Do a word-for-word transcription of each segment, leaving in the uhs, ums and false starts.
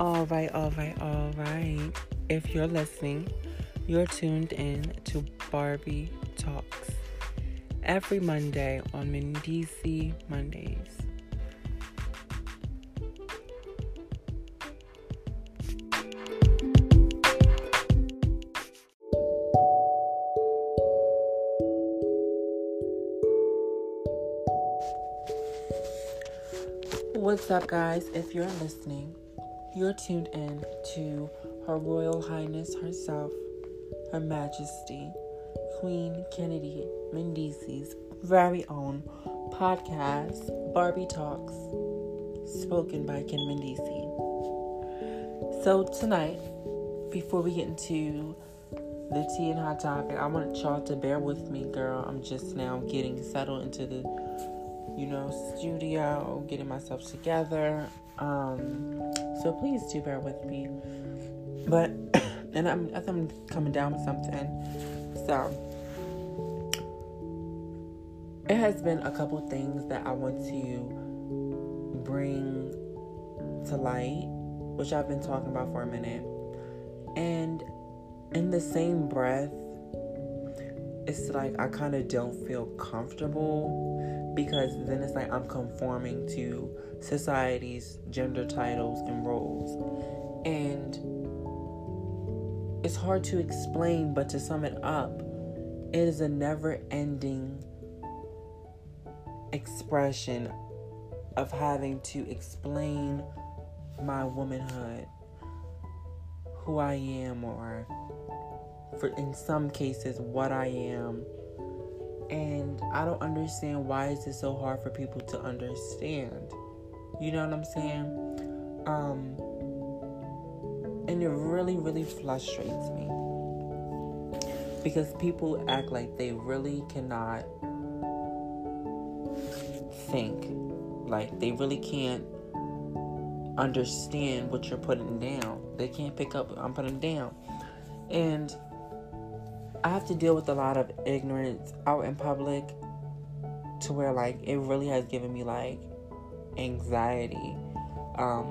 All right, all right, all right. If you're listening, you're tuned in to Barbie Talks every Monday on Mindy C Mondays. What's up, guys? If you're listening, you're tuned in to Her Royal Highness herself, Her Majesty, Queen Kennedy Mendice's very own podcast, Barbie Talks, spoken by Ken Mendici. So tonight, before we get into the tea and hot topic, I want y'all to bear with me, girl. I'm just now getting settled into the, you know, studio, getting myself together. Um, so please do bear with me. But, and I'm, I think I'm coming down with something. So, it has been a couple things that I want to bring to light, which I've been talking about for a minute. And in the same breath, it's like I kind of don't feel comfortable, because then it's like I'm conforming to society's gender titles and roles. And it's hard to explain, but to sum it up, it is a never-ending expression of having to explain my womanhood, who I am, or for in some cases what I am. And I don't understand why is it so hard for people to understand. You know what I'm saying? Um, and it really, really frustrates me, because people act like they really cannot think. Like, they really can't understand what you're putting down. They can't pick up what I'm putting down. And I have to deal with a lot of ignorance out in public, to where, like, it really has given me, like, anxiety, um,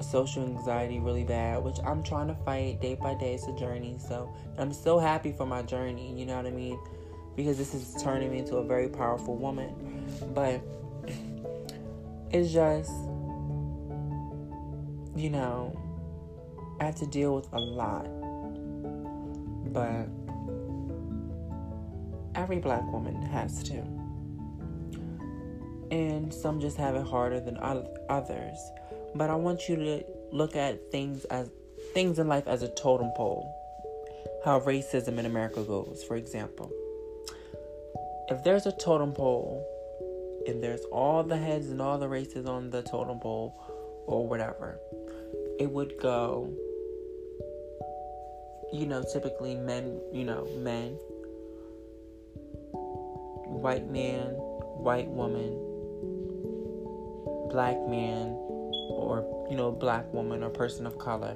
social anxiety really bad, which I'm trying to fight day by day. It's a journey. So I'm so happy for my journey, you know what I mean? Because this is turning me into a very powerful woman. But it's just, you know, I have to deal with a lot. But every black woman has to. And some just have it harder than others. But I want you to look at things as things in life as a totem pole. How racism in America goes, for example. If there's a totem pole, and there's all the heads and all the races on the totem pole, or whatever, it would go, you know, typically men, you know, men, white man, white woman, black man, or, you know, black woman or person of color.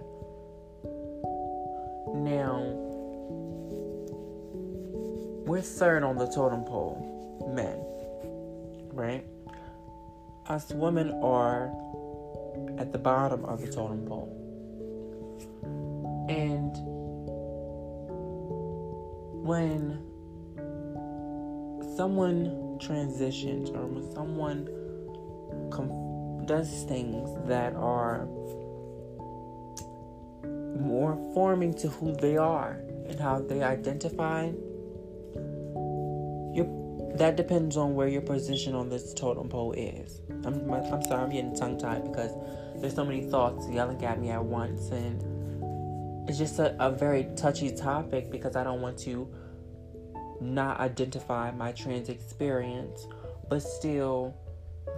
Now, we're third on the totem pole, men, right? Us women are at the bottom of the totem pole. And when someone transitions, or when someone com- does things that are more forming to who they are and how they identify, you're, that depends on where your position on this totem pole is. I'm, my, I'm sorry, I'm getting tongue-tied, because there's so many thoughts yelling at me at once, and it's just a, a very touchy topic, because I don't want to not identify my trans experience, but still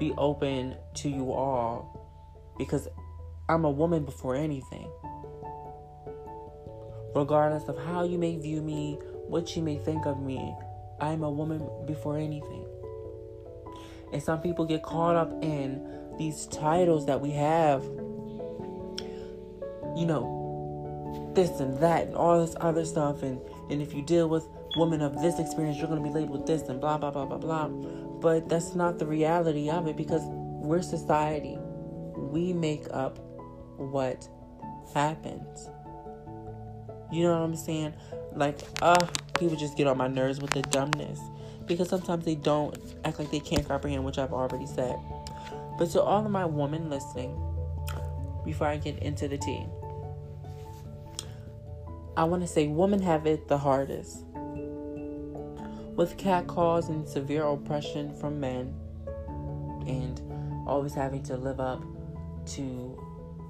be open to you all, because I'm a woman before anything. Regardless of how you may view me, what you may think of me, I'm a woman before anything. And some people get caught up in these titles that we have, you know, this and that and all this other stuff, and, and if you deal with women of this experience, you're going to be labeled this and blah, blah, blah, blah, blah. But that's not the reality of it, because we're society. We make up what happens. You know what I'm saying? Like, uh, he would just get on my nerves with the dumbness. Because sometimes they don't act like they can't comprehend, which I've already said. But to all of my women listening, before I get into the tea, I want to say women have it the hardest. With catcalls and severe oppression from men and always having to live up to,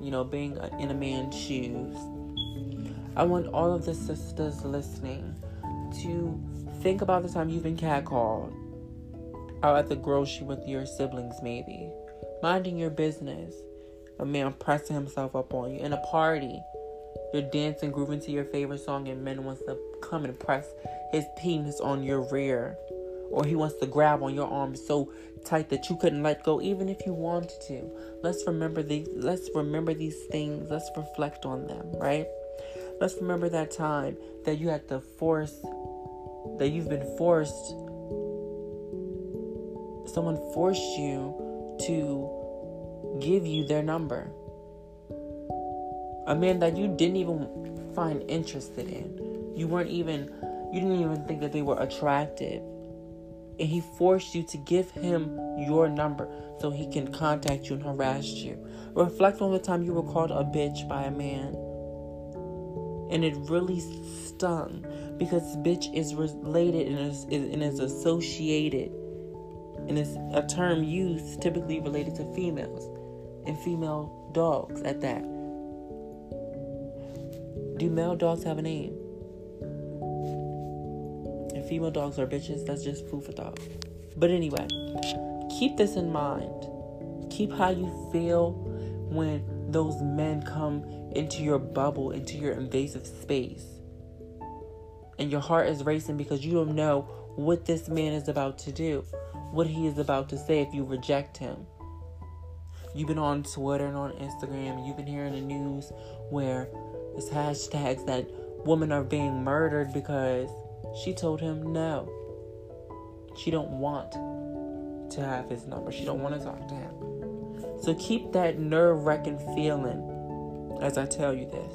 you know, being in a man's shoes. I want all of the sisters listening to think about the time you've been catcalled out at the grocery with your siblings, maybe. Minding your business. A man pressing himself up on you. In a party, you're dancing, grooving to your favorite song, and men wants to come and press his penis on your rear. Or he wants to grab on your arm so tight that you couldn't let go, even if you wanted to. Let's remember these, let's remember these things. Let's reflect on them, right? Let's remember that time that you had to force, that you've been forced, someone forced you to give you their number. A man that you didn't even find interested in. You weren't even, you didn't even think that they were attractive. And he forced you to give him your number so he can contact you and harass you. Reflect on the time you were called a bitch by a man. And it really stung because bitch is related and is, and is associated, and it's a term used typically related to females and female dogs at that. Do male dogs have a name? And female dogs are bitches. That's just food for thought. But anyway, keep this in mind. Keep how you feel when those men come into your bubble, into your invasive space. And your heart is racing because you don't know what this man is about to do, what he is about to say if you reject him. You've been on Twitter and on Instagram, and you've been hearing the news where it's hashtags that women are being murdered because she told him no. She don't want to have his number. She don't want to talk to him. So keep that nerve-wracking feeling as I tell you this.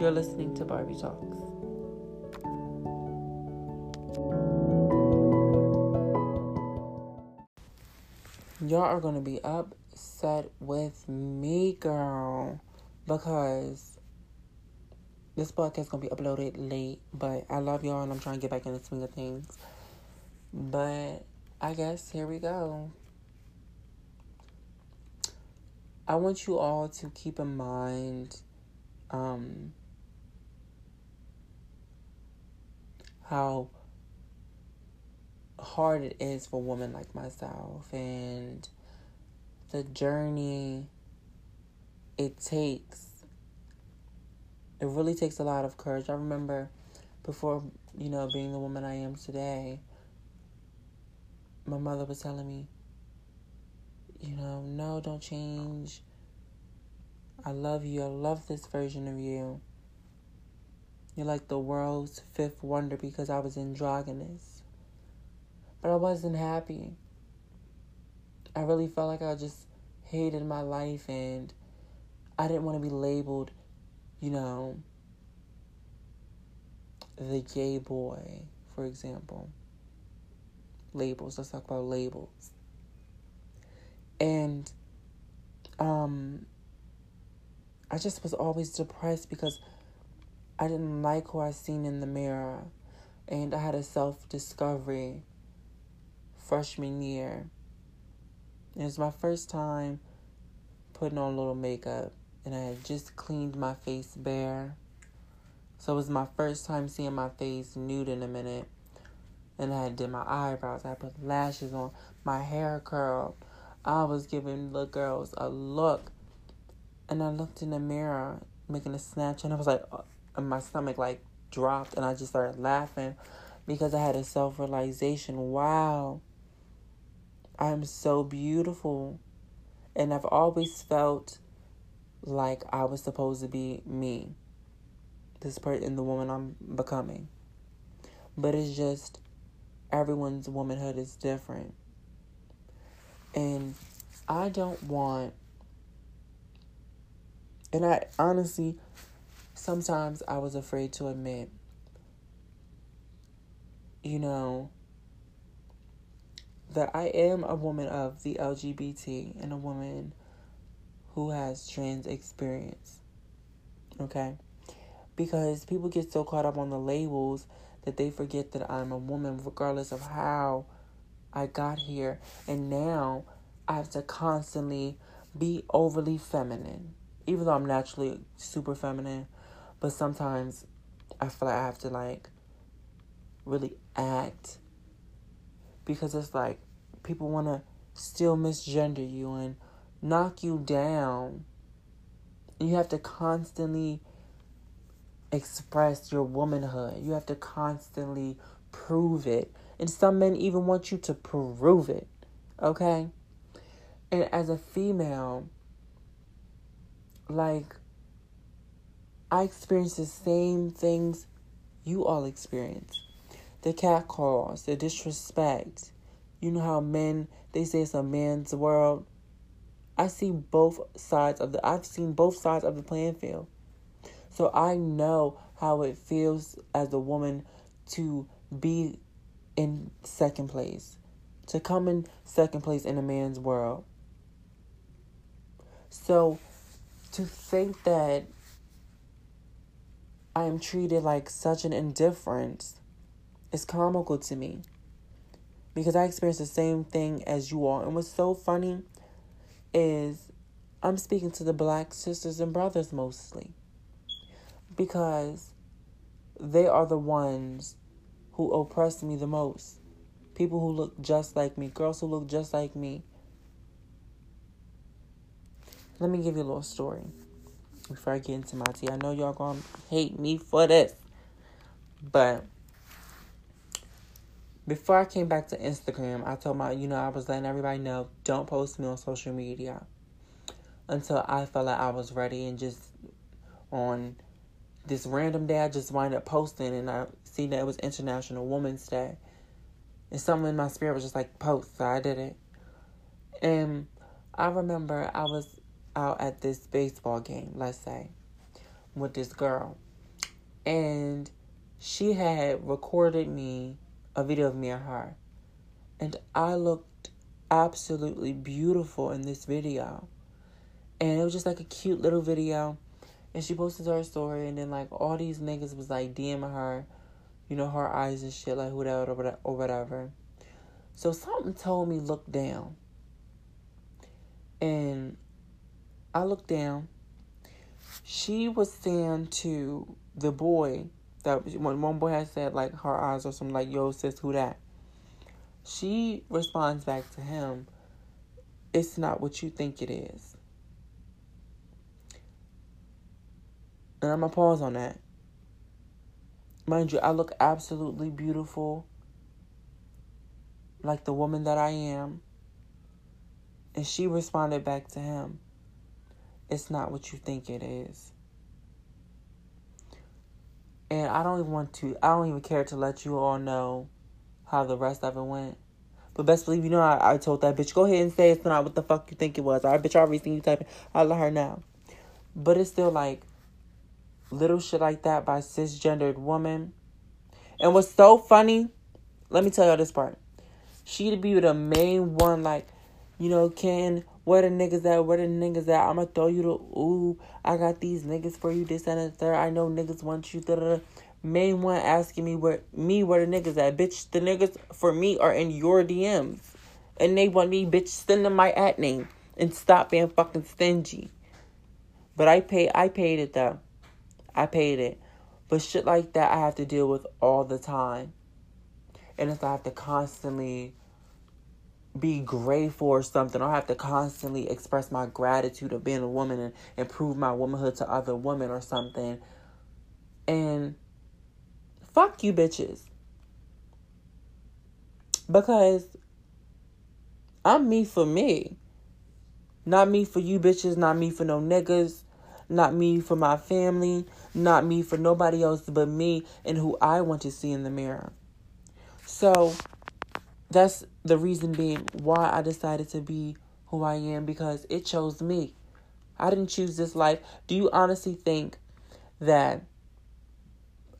You're listening to Barbie Talks. Y'all are going to be upset with me, girl, because this podcast is going to be uploaded late, but I love y'all and I'm trying to get back in the swing of things. But I guess here we go. I want you all to keep in mind um, how hard it is for women like myself and the journey it takes. It really takes a lot of courage. I remember before, you know, being the woman I am today, my mother was telling me, you know, no, don't change. I love you. I love this version of you. You're like the world's fifth wonder because I was androgynous. But I wasn't happy. I really felt like I just hated my life and I didn't want to be labeled, you know, the gay boy, for example. Labels. Let's talk about labels. And um, I just was always depressed because I didn't like who I seen in the mirror. And I had a self-discovery freshman year. It was my first time putting on a little makeup. And I had just cleaned my face bare. So it was my first time seeing my face nude in a minute. And I did my eyebrows. I put lashes on. My hair curled. I was giving the girls a look. And I looked in the mirror, making a snatch. And I was like, oh, and my stomach like dropped. And I just started laughing because I had a self-realization. Wow. I am so beautiful. And I've always felt like I was supposed to be me. This person, the woman I'm becoming. But it's just, everyone's womanhood is different. And I don't want, and I honestly, sometimes I was afraid to admit, you know, that I am a woman of the L G B T and a woman who has trans experience, okay? Because people get so caught up on the labels that they forget that I'm a woman regardless of how I got here. And now I have to constantly be overly feminine, even though I'm naturally super feminine. But sometimes I feel like I have to, like, really act, because it's like people want to still misgender you and knock you down. You have to constantly express your womanhood. You have to constantly prove it. And some men even want you to prove it. Okay? And as a female, like, I experience the same things you all experience. The catcalls, the disrespect. You know how men, they say it's a man's world. I see both sides of the, I've seen both sides of the playing field. So I know how it feels as a woman to be in second place, to come in second place in a man's world. So to think that I am treated like such an indifference, it's comical to me, because I experienced the same thing as you all. And what's so funny is I'm speaking to the black sisters and brothers mostly, because they are the ones who oppressed me the most. People who look just like me, girls who look just like me. Let me give you a little story before I get into my tea. I know y'all gonna hate me for this, but before I came back to Instagram, I told my, you know, I was letting everybody know, don't post me on social media until I felt like I was ready. And just on this random day, I just wound up posting, and I seen that it was International Women's Day. And something in my spirit was just like, post, so I did it. And I remember I was out at this baseball game, let's say, with this girl. And she had recorded me, a video of me and her. And I looked absolutely beautiful in this video. And it was just like a cute little video. And she posted her story. And then like all these niggas was like DMing her, you know, her eyes and shit, like whatever or whatever. So something told me look down. And I looked down. She was saying to the boy, that one boy had said, like, her eyes or something, like, yo, sis, who that? She responds back to him, it's not what you think it is. And I'm going to pause on that. Mind you, I look absolutely beautiful, like the woman that I am. And she responded back to him, it's not what you think it is. And I don't even want to, I don't even care to let you all know how the rest of it went. But best believe, you know, I, I told that bitch, go ahead and say it's not what the fuck you think it was. All right, bitch, I already seen you typing. I'll let her know. But it's still like little shit like that by cisgendered woman. And what's so funny, let me tell y'all this part. She'd be the main one, like, you know, Ken, where the niggas at? Where the niggas at? I'ma throw you the ooh. I got these niggas for you. This and that. I know niggas want you. Da, da, da. Main one asking me where me where the niggas at? Bitch, the niggas for me are in your D Ms, and they want me. Bitch, send them my at name and stop being fucking stingy. But I pay. I paid it though. I paid it. But shit like that, I have to deal with all the time, and it's I have to constantly be grateful or something. I have to constantly express my gratitude of being a woman and, and prove my womanhood to other women or something. And fuck you bitches. Because I'm me for me. Not me for you bitches. Not me for no niggas. Not me for my family. Not me for nobody else but me and who I want to see in the mirror. So that's the reason being why I decided to be who I am, because it chose me. I didn't choose this life. Do you honestly think that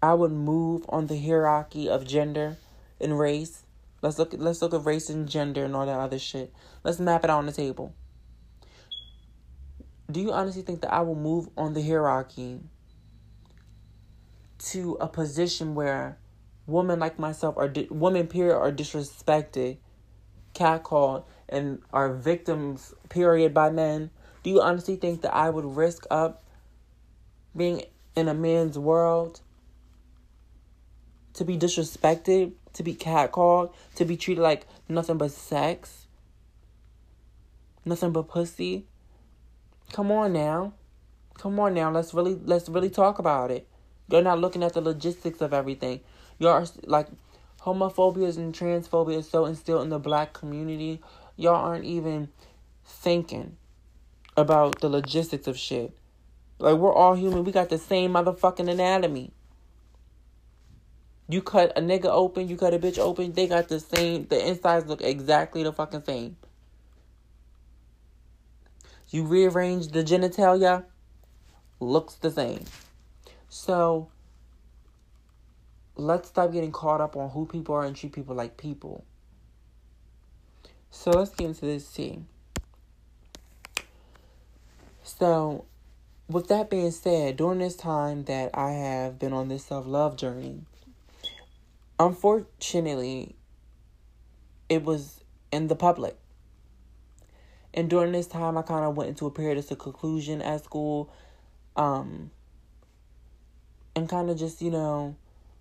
I would move on the hierarchy of gender and race? Let's look at, let's look at race and gender and all that other shit. Let's map it out on the table. Do you honestly think that I will move on the hierarchy to a position where women like myself are di- women period are disrespected, catcalled, and are victims period by men? Do you honestly think that I would risk up being in a man's world to be disrespected, to be catcalled, to be treated like nothing but sex, nothing but pussy? Come on now. Come on now. Let's really let's really talk about it. You're not looking at the logistics of everything. Y'all, like, homophobia and transphobia is so instilled in the black community. Y'all aren't even thinking about the logistics of shit. Like, we're all human. We got the same motherfucking anatomy. You cut a nigga open, you cut a bitch open, they got the same, the insides look exactly the fucking same. You rearrange the genitalia, looks the same. So, let's stop getting caught up on who people are and treat people like people. So, let's get into this tea. So, with that being said, during this time that I have been on this self-love journey, unfortunately, it was in the public. And during this time, I kind of went into a period of seclusion at school. Um, and kind of just, you know,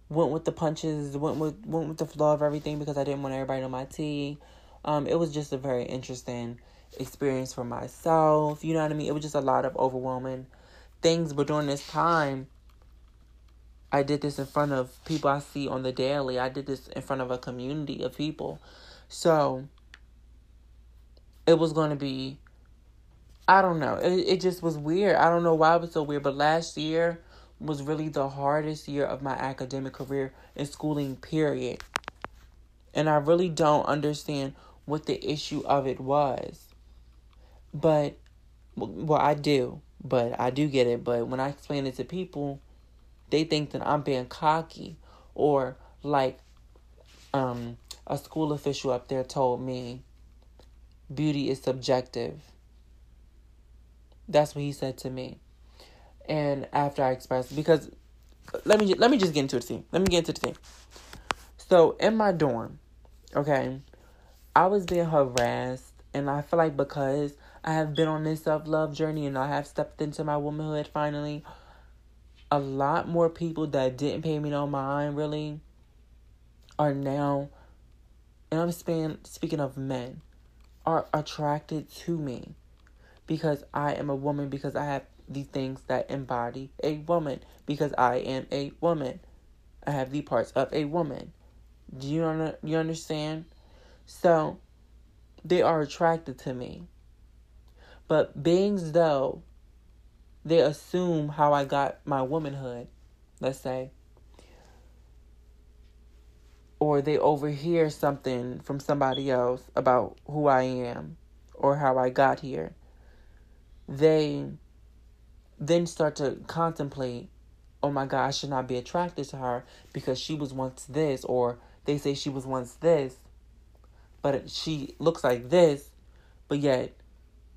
went with the punches, went with went with the flow of everything because I didn't want everybody on my tea. Um, it was just a very interesting experience for myself. You know what I mean? It was just a lot of overwhelming things. But during this time, I did this in front of people I see on the daily. I did this in front of a community of people. So it was going to be, I don't know. It, it just was weird. I don't know why it was so weird. But last year was really the hardest year of my academic career and schooling, period. And I really don't understand what the issue of it was. But, well, I do. But I do get it. But when I explain it to people, they think that I'm being cocky. Or like um, a school official up there told me, beauty is subjective. That's what he said to me. And after I expressed, because let me let me just get into the thing. Let me get into the thing. So in my dorm, okay, I was being harassed, and I feel like because I have been on this self-love journey and I have stepped into my womanhood finally, a lot more people that didn't pay me no mind really are now, and I'm span, speaking of men, are attracted to me because I am a woman, because I have the things that embody a woman, because I am a woman. I have the parts of a woman. Do you, un- you understand? So, they are attracted to me. But beings, though, they assume how I got my womanhood, let's say. Or they overhear something from somebody else about who I am or how I got here. They then start to contemplate, oh my God, I should not be attracted to her because she was once this, or they say she was once this, but she looks like this, but yet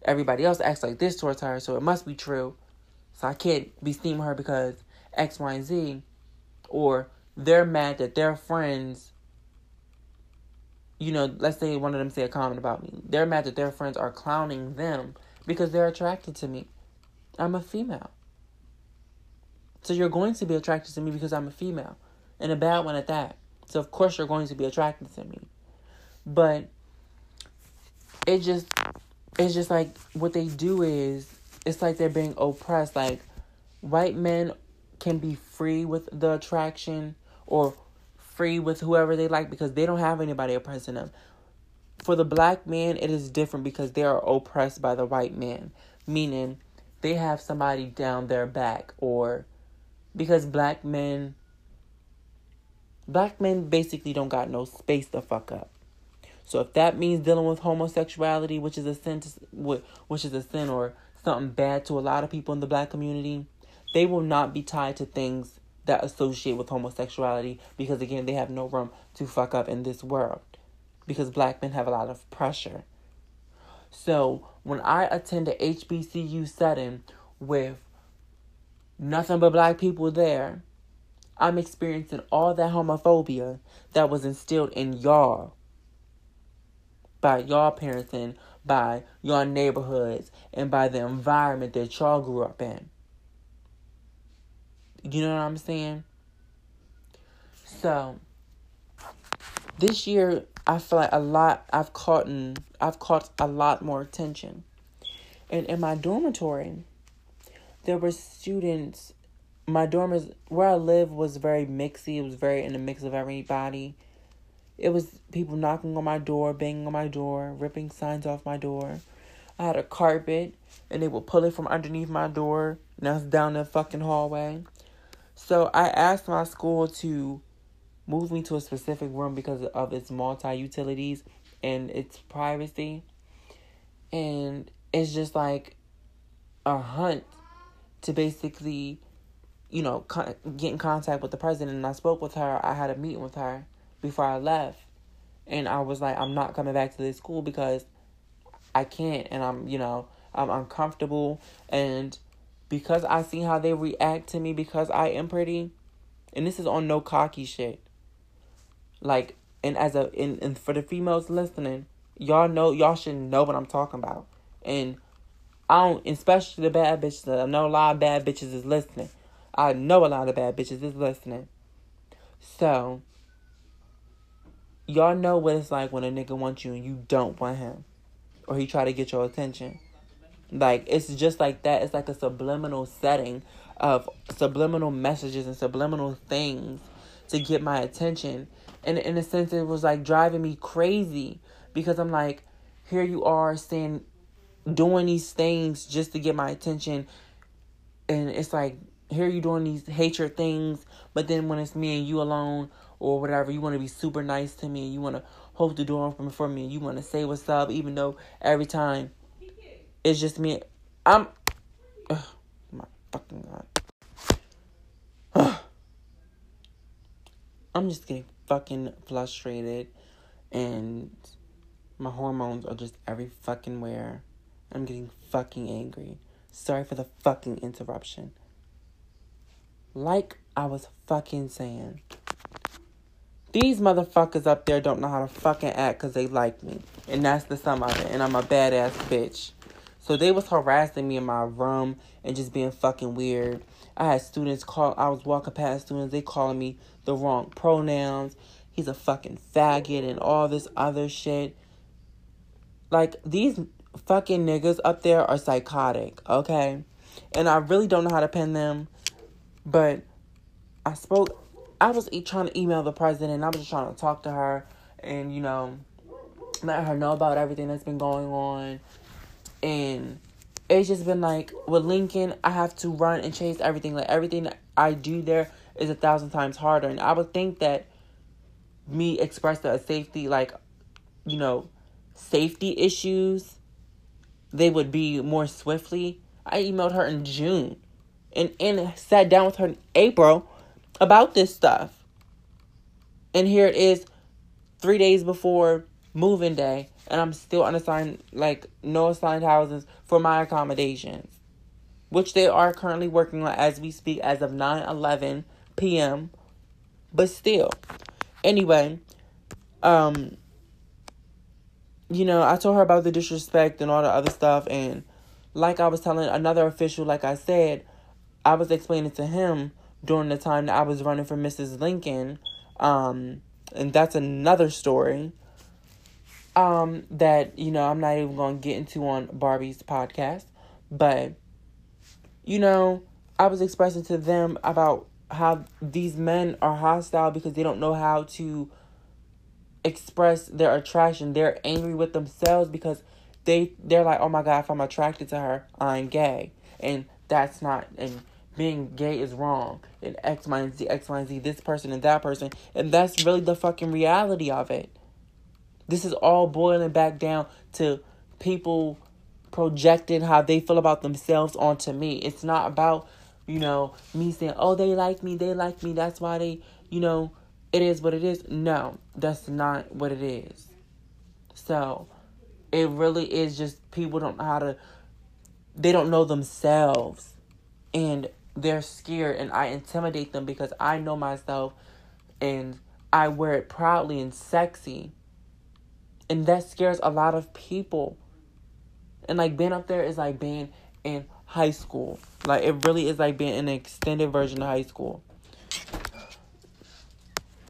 everybody else acts like this towards her, so it must be true. So I can't be steaming her because X, Y, and Z, or they're mad that their friends, you know, let's say one of them say a comment about me. They're mad that their friends are clowning them because they're attracted to me. I'm a female. So you're going to be attracted to me because I'm a female. And a bad one at that. So of course you're going to be attracted to me. But it just, it's just like what they do is, it's like they're being oppressed. Like white men can be free with the attraction, or free with whoever they like, because they don't have anybody oppressing them. For the black man, it is different because they are oppressed by the white man. Meaning, they have somebody down their back, or because black men, black men basically don't got no space to fuck up. So if that means dealing with homosexuality, which is a sin, to, which is a sin or something bad to a lot of people in the Black community, they will not be tied to things that associate with homosexuality because, again, they have no room to fuck up in this world because Black men have a lot of pressure. So when I attend a H B C U setting with nothing but Black people there, I'm experiencing all that homophobia that was instilled in y'all by y'all parents and by y'all neighborhoods and by the environment that y'all grew up in. You know what I'm saying? So this year, I feel like a lot, I've caught, and I've caught a lot more attention. And in my dormitory, there were students. My dorm is, where I live was very mixy. It was very in the mix of everybody. It was people knocking on my door, banging on my door, ripping signs off my door. I had a carpet, and they would pull it from underneath my door. And that's down the fucking hallway. So I asked my school to move me to a specific room because of its multi-utilities and its privacy. And it's just like a hunt to basically, you know, con- get in contact with the president. And I spoke with her. I had a meeting with her before I left. And I was like, I'm not coming back to this school because I can't. And I'm, you know, I'm uncomfortable. And because I see how they react to me because I am pretty. And this is on no cocky shit. Like, and as a, and, and for the females listening, y'all know, y'all should know what I'm talking about. And I don't, especially the bad bitches, I know a lot of bad bitches is listening. I know a lot of bad bitches is listening. So, y'all know what it's like when a nigga wants you and you don't want him. Or he try to get your attention. Like, it's just like that. It's like a subliminal setting of subliminal messages and subliminal things to get my attention. And in a sense, it was like driving me crazy because I'm like, here you are saying, doing these things just to get my attention. And it's like, here you doing these hatred things. But then when it's me and you alone or whatever, you want to be super nice to me and you want to hold the door open for me and you want to say what's up, even though every time it's just me. I'm... Ugh. Fucking God. I'm just getting fucking frustrated and my hormones are just every fucking where. I'm getting fucking angry. Sorry for the fucking interruption. Like I was fucking saying, these motherfuckers up there don't know how to fucking act because they like me. And that's the sum of it. And I'm a badass bitch. So they was harassing me in my room and just being fucking weird. I had students call. I was walking past students. They calling me the wrong pronouns. He's a fucking faggot and all this other shit. Like, these fucking niggas up there are psychotic, okay? And I really don't know how to pin them. But I spoke. I was trying to email the president. I was just trying to talk to her and, you know, let her know about everything that's been going on. And it's just been like, with Lincoln, I have to run and chase everything. Like, everything I do there is a thousand times harder. And I would think that me expressed a safety, like, you know, safety issues, they would be more swiftly. I emailed her in June and, and sat down with her in April about this stuff. And here it is, three days before moving day. And I'm still unassigned, like, no assigned houses for my accommodations, which they are currently working on as we speak as of nine eleven p.m. But still, anyway, um, you know, I told her about the disrespect and all the other stuff. And like I was telling another official, like I said, I was explaining to him during the time that I was running for Missus Lincoln. Um, and that's another story. Um, that, you know, I'm not even going to get into on Barbie's podcast. But, you know, I was expressing to them about how these men are hostile because they don't know how to express their attraction. They're angry with themselves because they, they're like, oh my God, if I'm attracted to her, I'm gay. And that's not, and being gay is wrong. And X, Y, and Z, X, Y, and Z, this person and that person. And that's really the fucking reality of it. This is all boiling back down to people projecting how they feel about themselves onto me. It's not about, you know, me saying, oh, they like me, they like me, that's why they, you know, it is what it is. No, that's not what it is. So it really is just people don't know how to, they don't know themselves. And they're scared, and I intimidate them because I know myself and I wear it proudly and sexy. And that scares a lot of people. And like being up there is like being in high school. Like it really is like being in an extended version of high school.